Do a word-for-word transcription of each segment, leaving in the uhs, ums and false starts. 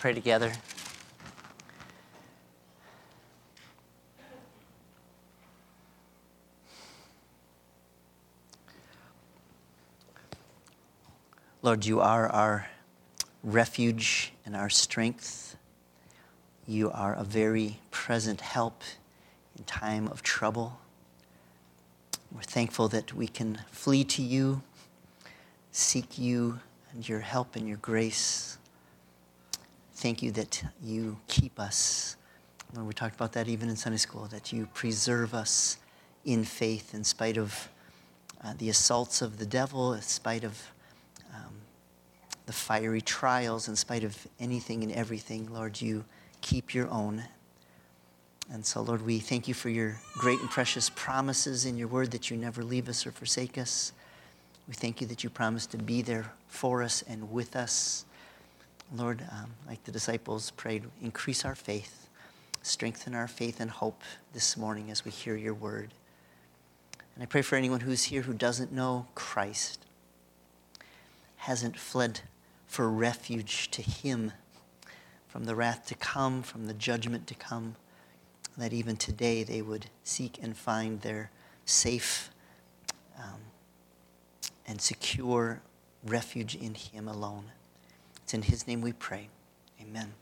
pray together. Lord, you are our refuge and our strength. You are a very present help in time of trouble. We're thankful that we can flee to you, seek you and your help and your grace. Thank you that you keep us. Lord, we talked about that even in Sunday school, that you preserve us in faith in spite of uh, the assaults of the devil, in spite of um, the fiery trials, in spite of anything and everything. Lord, you keep your own. And so, Lord, we thank you for your great and precious promises in your word that you never leave us or forsake us. We thank you that you promise to be there for us and with us. Lord, um, like the disciples prayed, increase our faith, strengthen our faith and hope this morning as we hear your word. And I pray for anyone who's here who doesn't know Christ, hasn't fled for refuge to him from the wrath to come, from the judgment to come, that even today they would seek and find their safe um, and secure refuge in him alone. It's in his name we pray. Amen.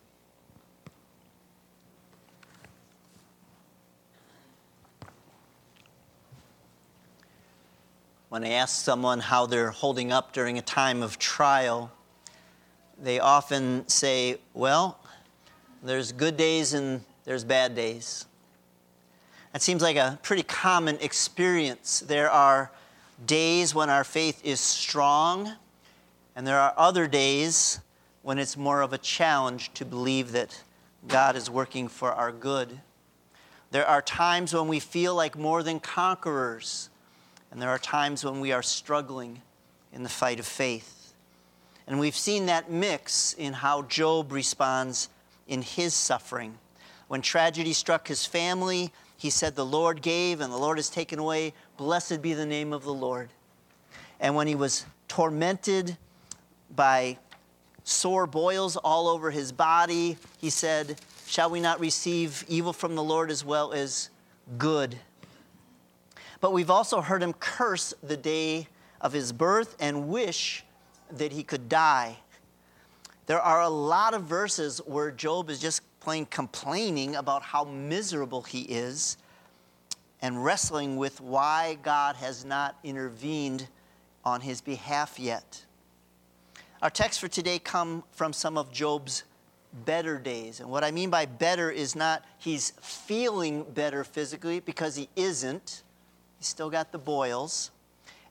When I ask someone how they're holding up during a time of trial, they often say, well, there's good days and there's bad days. That seems like a pretty common experience. There are days when our faith is strong, and there are other days when it's more of a challenge to believe that God is working for our good. There are times when we feel like more than conquerors, and there are times when we are struggling in the fight of faith. And we've seen that mix in how Job responds in his suffering. When tragedy struck his family, he said, the Lord gave and the Lord has taken away. Blessed be the name of the Lord. And when he was tormented by sore boils all over his body, he said, shall we not receive evil from the Lord as well as good? But we've also heard him curse the day of his birth and wish that he could die. There are a lot of verses where Job is just plain complaining about how miserable he is and wrestling with why God has not intervened on his behalf yet. Our texts for today come from some of Job's better days. And what I mean by better is not he's feeling better physically, because he isn't. He's still got the boils.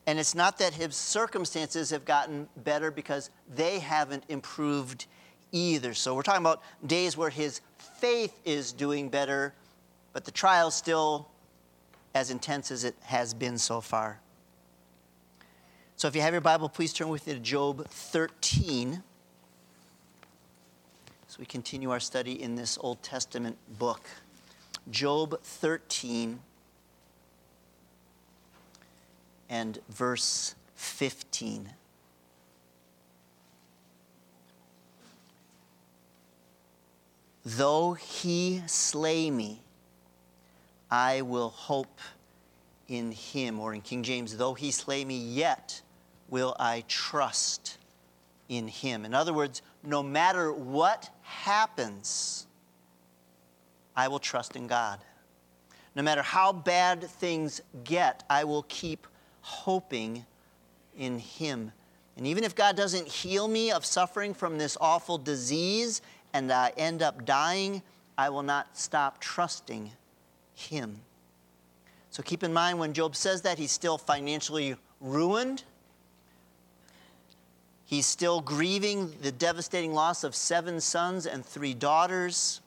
And it's not that his circumstances have gotten better, because they haven't improved either. So we're talking about days where his faith is doing better, but the trial's still as intense as it has been so far. So if you have your Bible, please turn with me to Job thirteen, as we continue our study in this Old Testament book. Job thirteen and verse fifteen. Though he slay me, I will hope in him. Or in King James, though he slay me, yet will I trust in him. In other words, no matter what happens, I will trust in God. No matter how bad things get, I will keep hoping in him. And even if God doesn't heal me of suffering from this awful disease, and I end up dying, I will not stop trusting him. So keep in mind, when Job says that, he's still financially ruined. He's still grieving the devastating loss of seven sons and three daughters.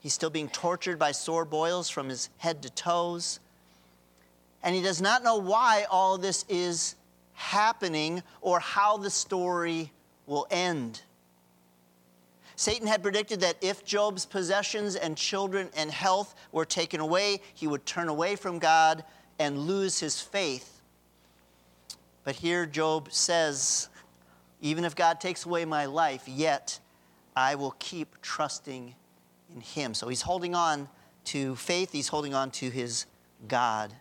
He's still being tortured by sore boils from his head to toes. And he does not know why all this is happening or how the story will end. Satan had predicted that if Job's possessions and children and health were taken away, he would turn away from God and lose his faith. But here Job says, even if God takes away my life, yet I will keep trusting in him. So he's holding on to faith. He's holding on to his God.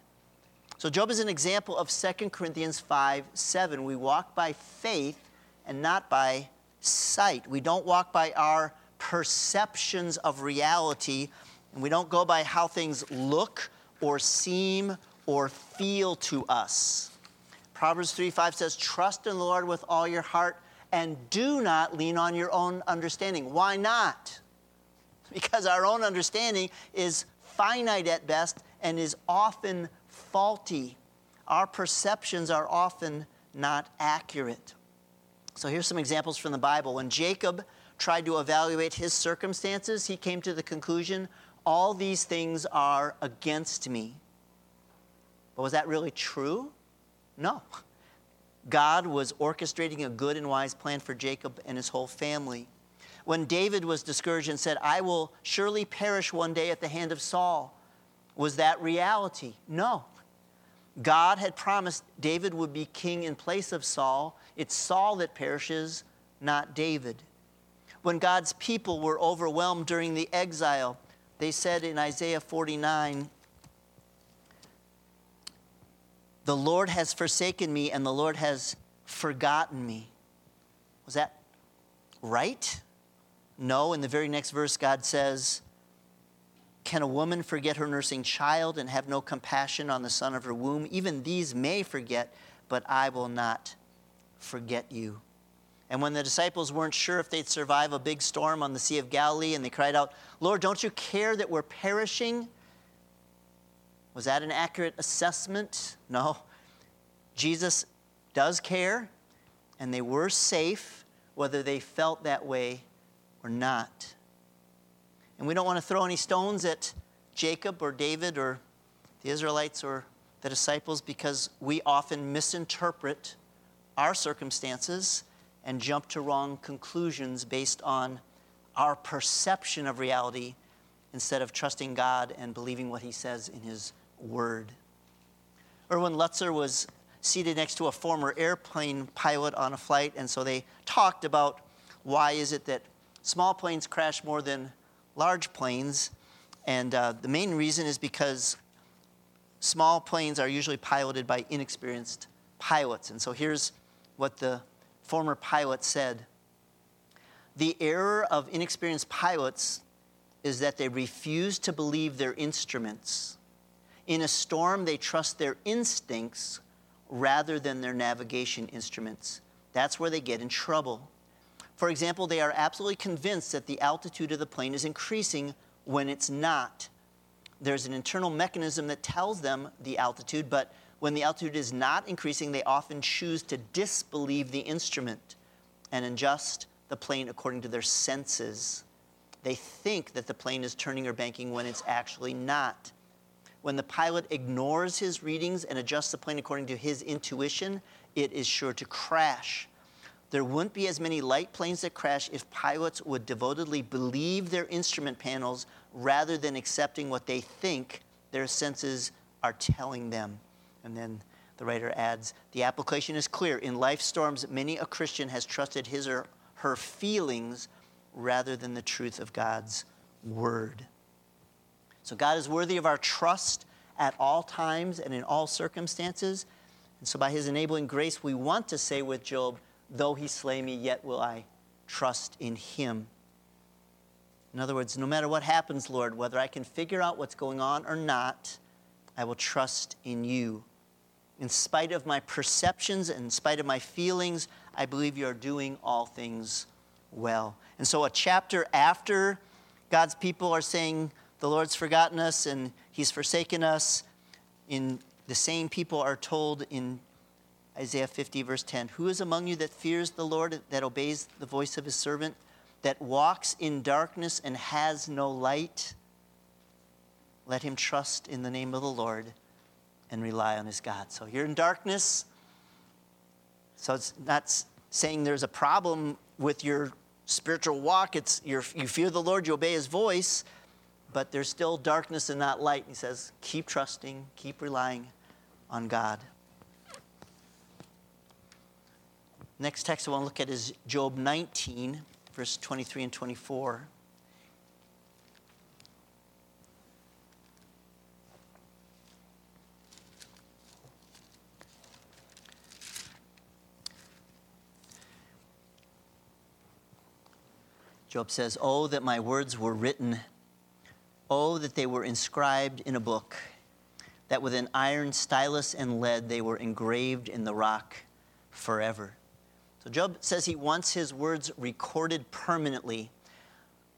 So Job is an example of Second Corinthians five seven. We walk by faith and not by sight. We don't walk by our perceptions of reality, and we don't go by how things look or seem or feel to us. Proverbs three five says, trust in the Lord with all your heart and do not lean on your own understanding. Why not? Because our own understanding is finite at best and is often faulty. Our perceptions are often not accurate. So here's some examples from the Bible. When Jacob tried to evaluate his circumstances, he came to the conclusion, all these things are against me. But was that really true? No. God was orchestrating a good and wise plan for Jacob and his whole family. When David was discouraged and said, I will surely perish one day at the hand of Saul, was that reality? No. God had promised David would be king in place of Saul. It's Saul that perishes, not David. When God's people were overwhelmed during the exile, they said in Isaiah forty-nine, the Lord has forsaken me and the Lord has forgotten me. Was that right? No. In the very next verse, God says, can a woman forget her nursing child and have no compassion on the son of her womb? Even these may forget, but I will not forget you. And when the disciples weren't sure if they'd survive a big storm on the Sea of Galilee, and they cried out, Lord, don't you care that we're perishing? Was that an accurate assessment? No. Jesus does care, and they were safe, whether they felt that way or not. And we don't want to throw any stones at Jacob or David or the Israelites or the disciples, because we often misinterpret our circumstances and jump to wrong conclusions based on our perception of reality instead of trusting God and believing what he says in his word. Erwin Lutzer was seated next to a former airplane pilot on a flight, and so they talked about why is it that small planes crash more than large planes, and uh, the main reason is because small planes are usually piloted by inexperienced pilots. And so here's what the former pilot said. The error of inexperienced pilots is that they refuse to believe their instruments. In a storm, they trust their instincts rather than their navigation instruments. That's where they get in trouble. For example, they are absolutely convinced that the altitude of the plane is increasing when it's not. There's an internal mechanism that tells them the altitude, but when the altitude is not increasing, they often choose to disbelieve the instrument and adjust the plane according to their senses. They think that the plane is turning or banking when it's actually not. When the pilot ignores his readings and adjusts the plane according to his intuition, it is sure to crash. There wouldn't be as many light planes that crash if pilots would devotedly believe their instrument panels rather than accepting what they think their senses are telling them. And then the writer adds, the application is clear. In life storms, many a Christian has trusted his or her feelings rather than the truth of God's word. So God is worthy of our trust at all times and in all circumstances. And so by his enabling grace, we want to say with Job, though he slay me, yet will I trust in him. In other words, no matter what happens, Lord, whether I can figure out what's going on or not, I will trust in you. In spite of my perceptions, in spite of my feelings, I believe you are doing all things well. And so a chapter after God's people are saying, the Lord's forgotten us and he's forsaken us, in the same people are told in Isaiah fifty, verse ten, who is among you that fears the Lord, that obeys the voice of his servant, that walks in darkness and has no light? Let him trust in the name of the Lord and rely on his God. So you're in darkness. So it's not saying there's a problem with your spiritual walk. It's you're, you fear the Lord, you obey his voice, but there's still darkness and not light. He says, keep trusting, keep relying on God. Next text I want to look at is Job nineteen, verse twenty-three and twenty-four. Job says, "Oh, that my words were written. Oh, that they were inscribed in a book, that with an iron stylus and lead they were engraved in the rock forever." So Job says he wants his words recorded permanently.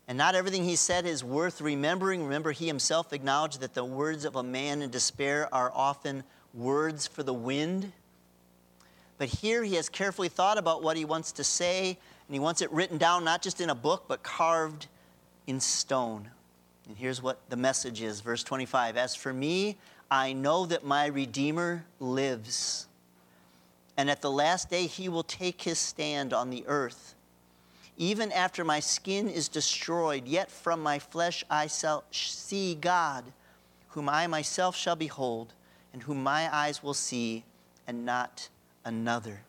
And not everything he said is worth remembering. Remember, he himself acknowledged that the words of a man in despair are often words for the wind. But here he has carefully thought about what he wants to say, and he wants it written down, not just in a book, but carved in stone. And here's what the message is, verse twenty-five. "As for me, I know that my Redeemer lives, and at the last day he will take his stand on the earth. Even after my skin is destroyed, yet from my flesh I shall see God, whom I myself shall behold, and whom my eyes will see, and not another."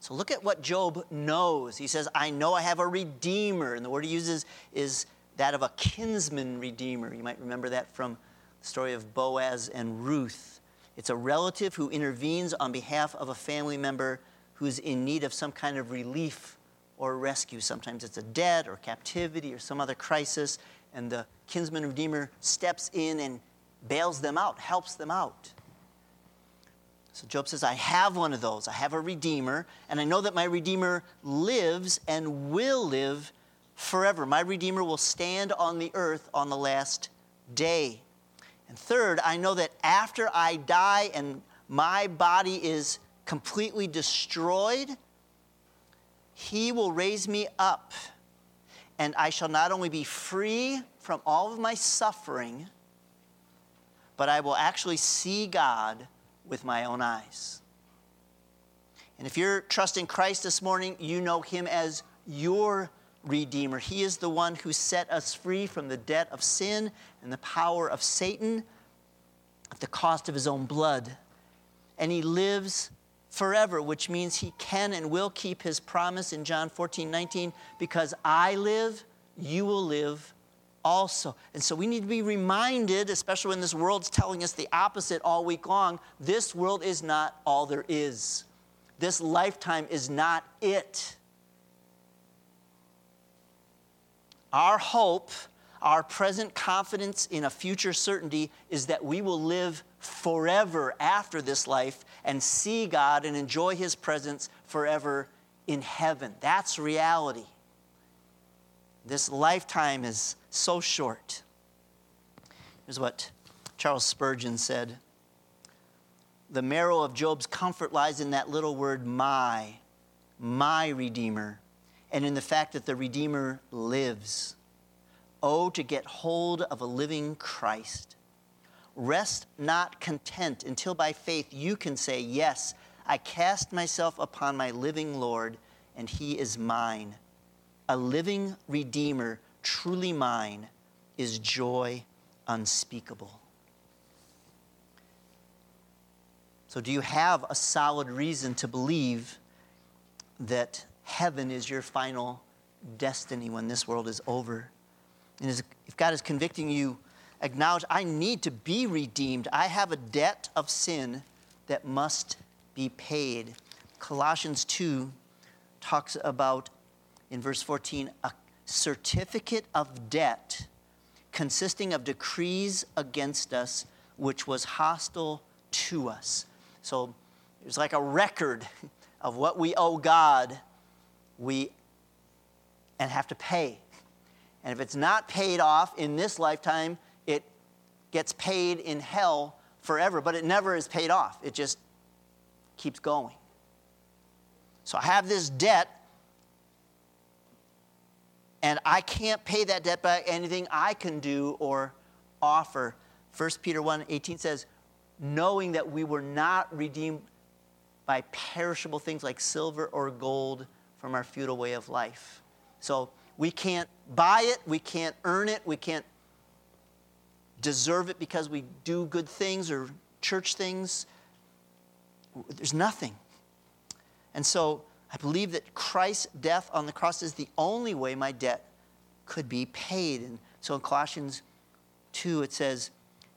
So look at what Job knows. He says, "I know I have a Redeemer," and the word he uses is that of a kinsman redeemer. You might remember that from the story of Boaz and Ruth. It's a relative who intervenes on behalf of a family member who's in need of some kind of relief or rescue. Sometimes it's a debt or captivity or some other crisis, and the kinsman redeemer steps in and bails them out, helps them out. So Job says, I have one of those. I have a redeemer, and I know that my redeemer lives and will live forever. My Redeemer will stand on the earth on the last day. And third, I know that after I die and my body is completely destroyed, he will raise me up, and I shall not only be free from all of my suffering, but I will actually see God with my own eyes. And if you're trusting Christ this morning, you know him as your Redeemer. He is the one who set us free from the debt of sin and the power of Satan at the cost of his own blood. And he lives forever, which means he can and will keep his promise in John fourteen nineteen, because I live, you will live also. And so we need to be reminded, especially when this world's telling us the opposite all week long, this world is not all there is. This lifetime is not it. Our hope, our present confidence in a future certainty is that we will live forever after this life and see God and enjoy his presence forever in heaven. That's reality. This lifetime is so short. Here's what Charles Spurgeon said. The marrow of Job's comfort lies in that little word, my, my Redeemer, and in the fact that the Redeemer lives. Oh, to get hold of a living Christ. Rest not content until by faith you can say, yes, I cast myself upon my living Lord, and he is mine. A living Redeemer, truly mine, is joy unspeakable. So do you have a solid reason to believe that heaven is your final destiny when this world is over? And if God is convicting you, acknowledge, I need to be redeemed. I have a debt of sin that must be paid. Colossians two talks about, in verse fourteen, a certificate of debt consisting of decrees against us, which was hostile to us. So it's like a record of what we owe God, We and have to pay. And if it's not paid off in this lifetime, it gets paid in hell forever, but it never is paid off. It just keeps going. So I have this debt, and I can't pay that debt by anything I can do or offer. First Peter one eighteen says, knowing that we were not redeemed by perishable things like silver or gold, from our futile way of life. So we can't buy it, we can't earn it, we can't deserve it because we do good things or church things. There's nothing. And so I I believe that Christ's death on the cross is the only way my debt could be paid. And so in Colossians two, it says,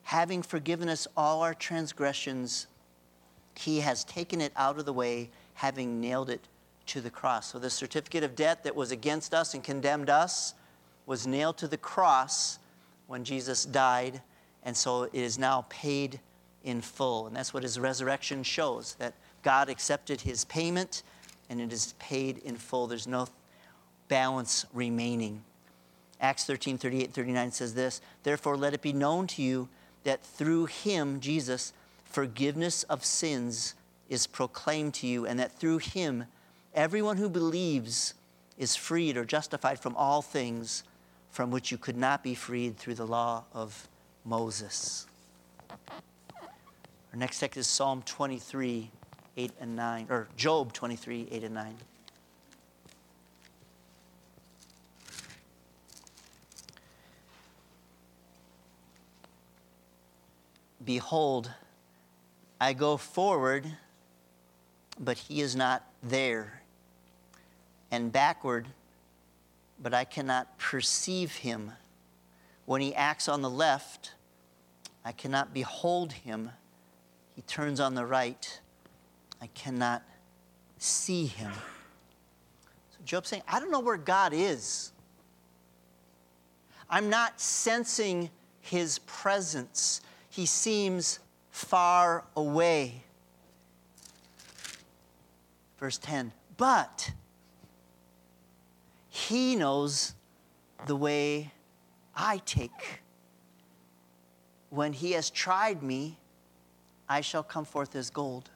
having forgiven us all our transgressions, he has taken it out of the way, having nailed it to the cross. So the certificate of debt that was against us and condemned us was nailed to the cross when Jesus died. And so it is now paid in full. And that's what his resurrection shows, that God accepted his payment and it is paid in full. There's no balance remaining. Acts thirteen, thirty-eight, thirty-nine says this, therefore let it be known to you that through him, Jesus, forgiveness of sins is proclaimed to you, and that through him, everyone who believes is freed or justified from all things from which you could not be freed through the law of Moses. Our next text is Psalm twenty-three, eight and nine, or Job twenty-three, eight and nine. Behold, I go forward, but he is not there, and backward, but I cannot perceive him. When he acts on the left, I cannot behold him. He turns on the right, I cannot see him. So Job's saying, I don't know where God is. I'm not sensing his presence. He seems far away. Verse ten, but he knows the way I take. When he has tried me, I shall come forth as gold.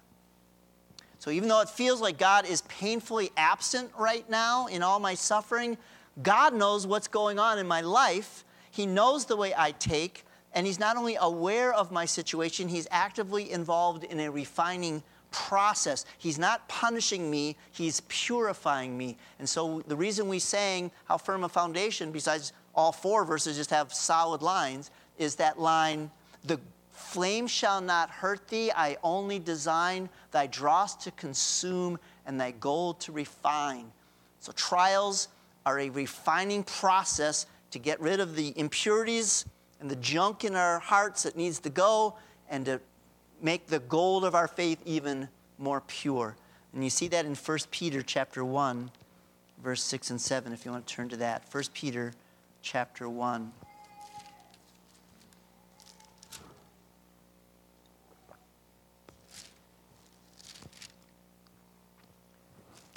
So even though it feels like God is painfully absent right now in all my suffering, God knows what's going on in my life. He knows the way I take. And he's not only aware of my situation, he's actively involved in a refining process. He's not punishing me, he's purifying me. And so the reason we sang How Firm a Foundation, besides all four verses just have solid lines, is that line, the flame shall not hurt thee, I only design thy dross to consume and thy gold to refine. So trials are a refining process to get rid of the impurities and the junk in our hearts that needs to go, and to make the gold of our faith even more pure. And you see that in First Peter chapter one, verse six and seven, if you want to turn to that. First Peter chapter one.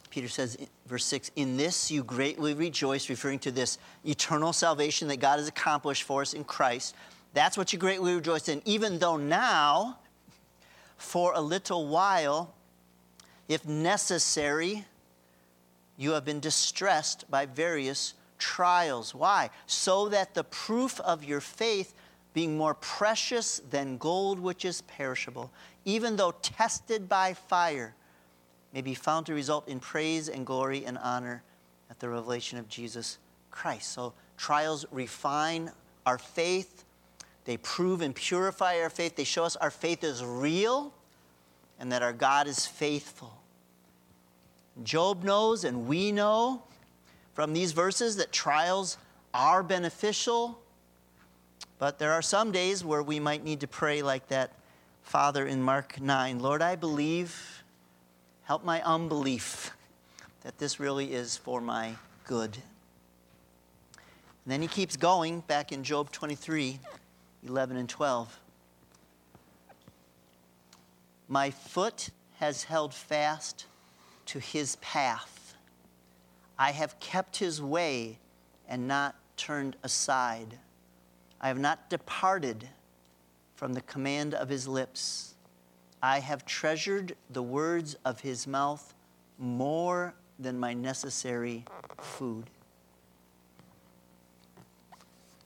Peter says, verse six, in this you greatly rejoice, referring to this eternal salvation that God has accomplished for us in Christ. That's what you greatly rejoice in, even though now, for a little while, if necessary, you have been distressed by various trials. Why? So that the proof of your faith, being more precious than gold which is perishable, even though tested by fire, may be found to result in praise and glory and honor at the revelation of Jesus Christ. So trials refine our faith. They prove and purify our faith. They show us our faith is real and that our God is faithful. Job knows, and we know from these verses, that trials are beneficial, but there are some days where we might need to pray like that Father in Mark nine, Lord, I believe, help my unbelief that this really is for my good. And then he keeps going back in Job twenty-three, eleven and twelve. My foot has held fast to his path. I have kept his way and not turned aside. I have not departed from the command of his lips. I have treasured the words of his mouth more than my necessary food.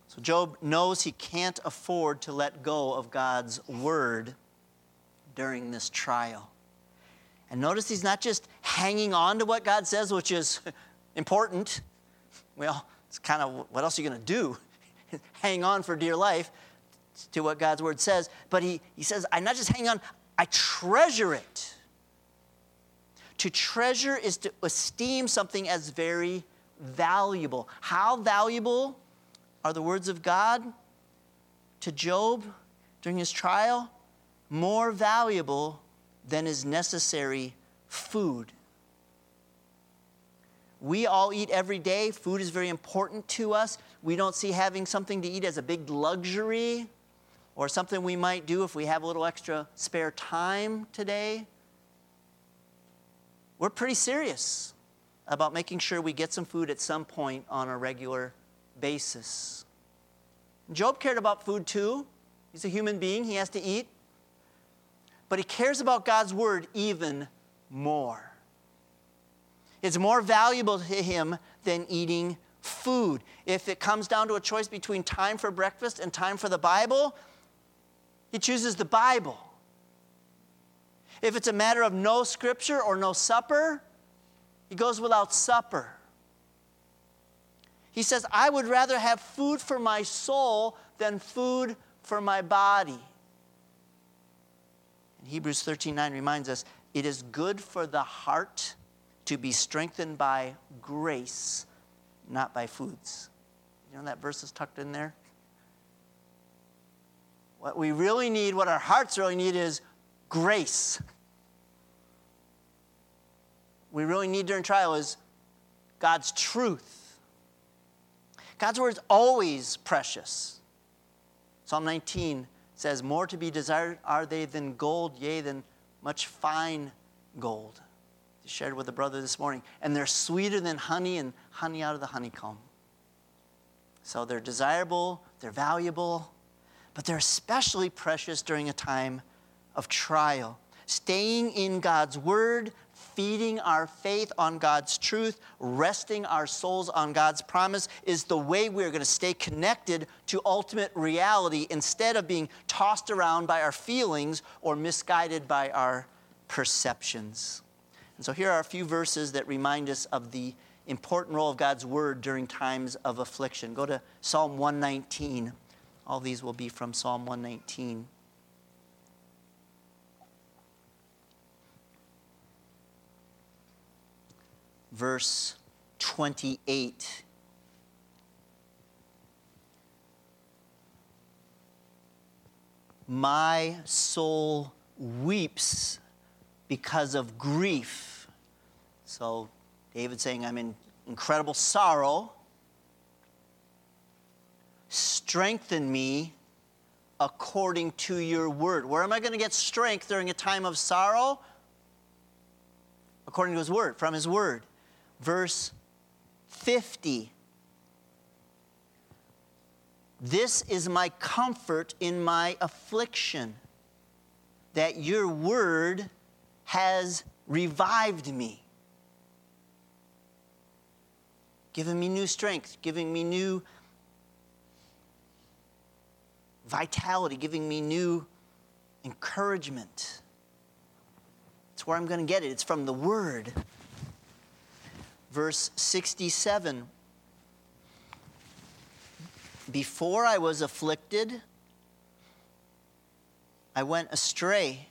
So Job knows he can't afford to let go of God's word during this trial. And notice he's not just hanging on to what God says, which is important. Well, it's kind of, what else are you going to do? Hang on for dear life to what God's word says. But he, he says, I'm not just hanging on, I treasure it. To treasure is to esteem something as very valuable. How valuable are the words of God to Job during his trial? More valuable than his necessary food. We all eat every day. Food is very important to us. We don't see having something to eat as a big luxury or something we might do if we have a little extra spare time today. We're pretty serious about making sure we get some food at some point on a regular basis. Job cared about food too. He's a human being. He has to eat. But he cares about God's word even more. It's more valuable to him than eating food. If it comes down to a choice between time for breakfast and time for the Bible, he chooses the Bible. If it's a matter of no scripture or no supper, he goes without supper. He says, I would rather have food for my soul than food for my body. And Hebrews thirteen nine reminds us, it is good for the heart to be strengthened by grace, not by foods. You know that verse is tucked in there? What we really need, what our hearts really need is grace. We really need during trial is God's truth. God's word is always precious. Psalm nineteen says, more to be desired are they than gold, yea, than much fine gold. Shared with a brother this morning, and they're sweeter than honey and honey out of the honeycomb. So they're desirable, they're valuable, but they're especially precious during a time of trial. Staying in God's word, feeding our faith on God's truth, resting our souls on God's promise is the way we're going to stay connected to ultimate reality instead of being tossed around by our feelings or misguided by our perceptions. And so here are a few verses that remind us of the important role of God's word during times of affliction. Go to Psalm one nineteen. All these will be from Psalm one nineteen. Verse twenty-eight. My soul weeps because of grief. So David's saying, I'm in incredible sorrow. Strengthen me according to your word. Where am I going to get strength during a time of sorrow? According to his word, from his word. Verse fifty. This is my comfort in my affliction, that your word has revived me, giving me new strength, giving me new vitality, giving me new encouragement. It's where I'm going to get it. It's from the word. Verse sixty-seven. Before I was afflicted, I went astray,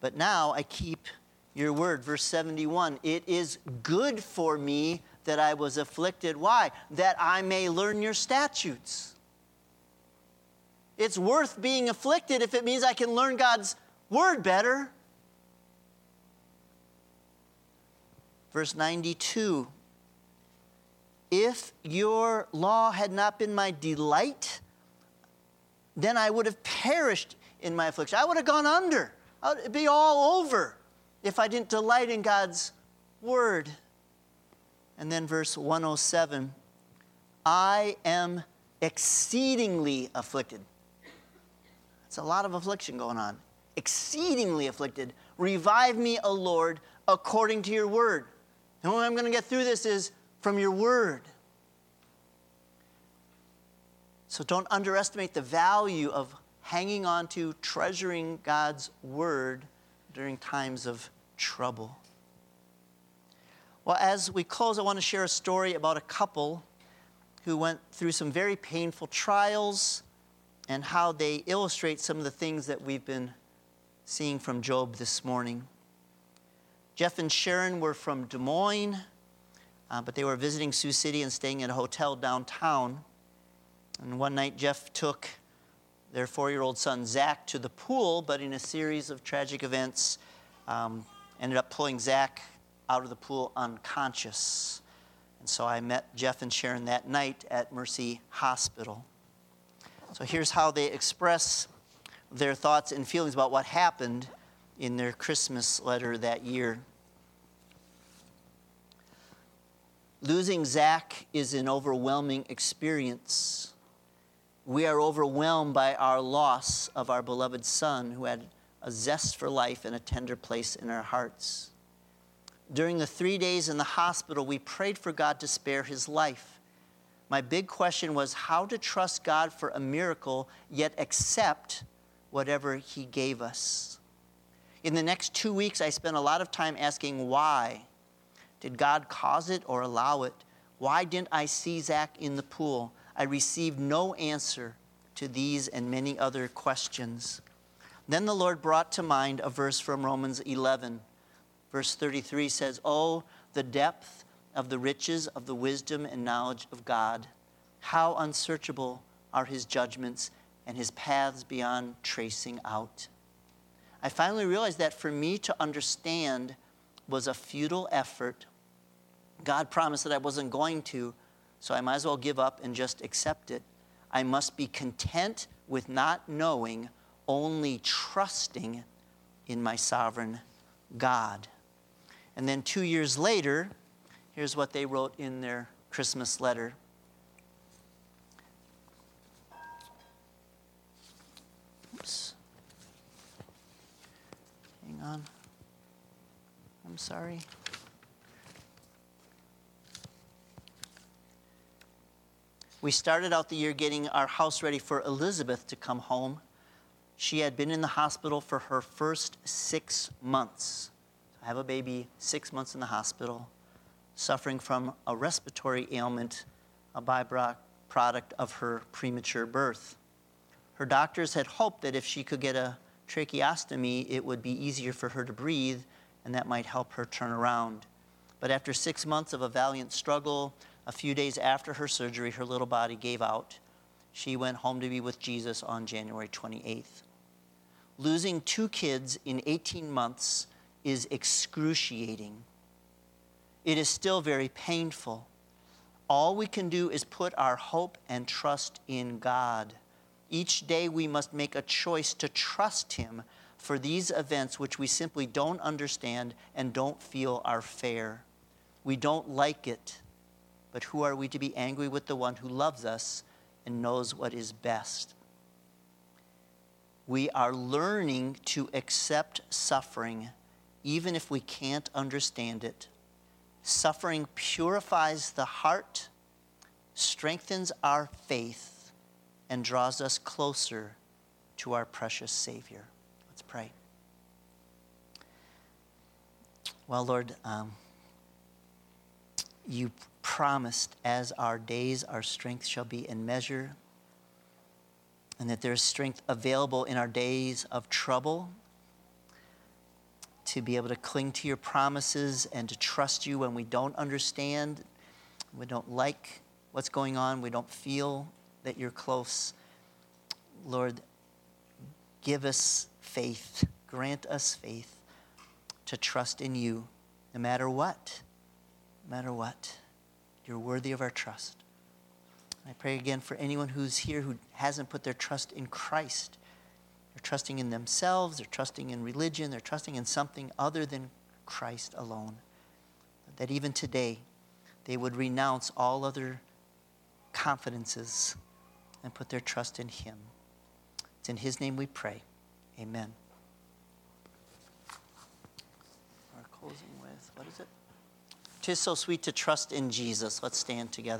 but now I keep your word. Verse seventy-one, it is good for me that I was afflicted. Why? That I may learn your statutes. It's worth being afflicted if it means I can learn God's word better. Verse ninety-two, if your law had not been my delight, then I would have perished in my affliction. I would have gone under. It'd be all over if I didn't delight in God's word. And then verse one oh seven, I am exceedingly afflicted. That's a lot of affliction going on. Exceedingly afflicted. Revive me, O Lord, according to your word. The only way I'm going to get through this is from your word. So don't underestimate the value of hanging on to, treasuring God's word during times of trouble. Well, as we close, I want to share a story about a couple who went through some very painful trials and how they illustrate some of the things that we've been seeing from Job this morning. Jeff and Sharon were from Des Moines, uh, but they were visiting Sioux City and staying at a hotel downtown. And one night, Jeff took their four-year-old son, Zach, to the pool, but in a series of tragic events, um, ended up pulling Zach out of the pool unconscious. And so I met Jeff and Sharon that night at Mercy Hospital. So here's how they express their thoughts and feelings about what happened in their Christmas letter that year. Losing Zach is an overwhelming experience. We are overwhelmed by our loss of our beloved son, who had a zest for life and a tender place in our hearts. During the three days in the hospital, we prayed for God to spare his life. My big question was how to trust God for a miracle, yet accept whatever he gave us. In the next two weeks, I spent a lot of time asking why. Did God cause it or allow it? Why didn't I see Zach in the pool? I received no answer to these and many other questions. Then the Lord brought to mind a verse from Romans eleven. Verse thirty-three says, "Oh, the depth of the riches of the wisdom and knowledge of God. How unsearchable are his judgments and his paths beyond tracing out." I finally realized that for me to understand was a futile effort. God promised that I wasn't going to, so I might as well give up and just accept it. I must be content with not knowing, only trusting in my sovereign God. And then two years later, here's what they wrote in their Christmas letter. Oops. Hang on. I'm sorry. We started out the year getting our house ready for Elizabeth to come home. She had been in the hospital for her first six months. I have a baby six months in the hospital, suffering from a respiratory ailment, a byproduct of her premature birth. Her doctors had hoped that if she could get a tracheostomy, it would be easier for her to breathe, and that might help her turn around. But after six months of a valiant struggle, a few days after her surgery, her little body gave out. She went home to be with Jesus on January twenty-eighth. Losing two kids in eighteen months is excruciating. It is still very painful. All we can do is put our hope and trust in God. Each day we must make a choice to trust him for these events which we simply don't understand and don't feel are fair. We don't like it, but who are we to be angry with the one who loves us and knows what is best? We are learning to accept suffering, even if we can't understand it. Suffering purifies the heart, strengthens our faith, and draws us closer to our precious Savior. Let's pray. Well, Lord, um, you promised, as our days, our strength shall be in measure, and that there is strength available in our days of trouble to be able to cling to your promises and to trust you when we don't understand, we don't like what's going on, we don't feel that you're close. Lord, give us faith, grant us faith to trust in you no matter what, no matter what. You're worthy of our trust. I pray again for anyone who's here who hasn't put their trust in Christ. They're trusting in themselves, they're trusting in religion, they're trusting in something other than Christ alone. That even today, they would renounce all other confidences and put their trust in him. It's in his name we pray. Amen. We're closing with, what is it? "'Tis so sweet to trust in Jesus." Let's stand together.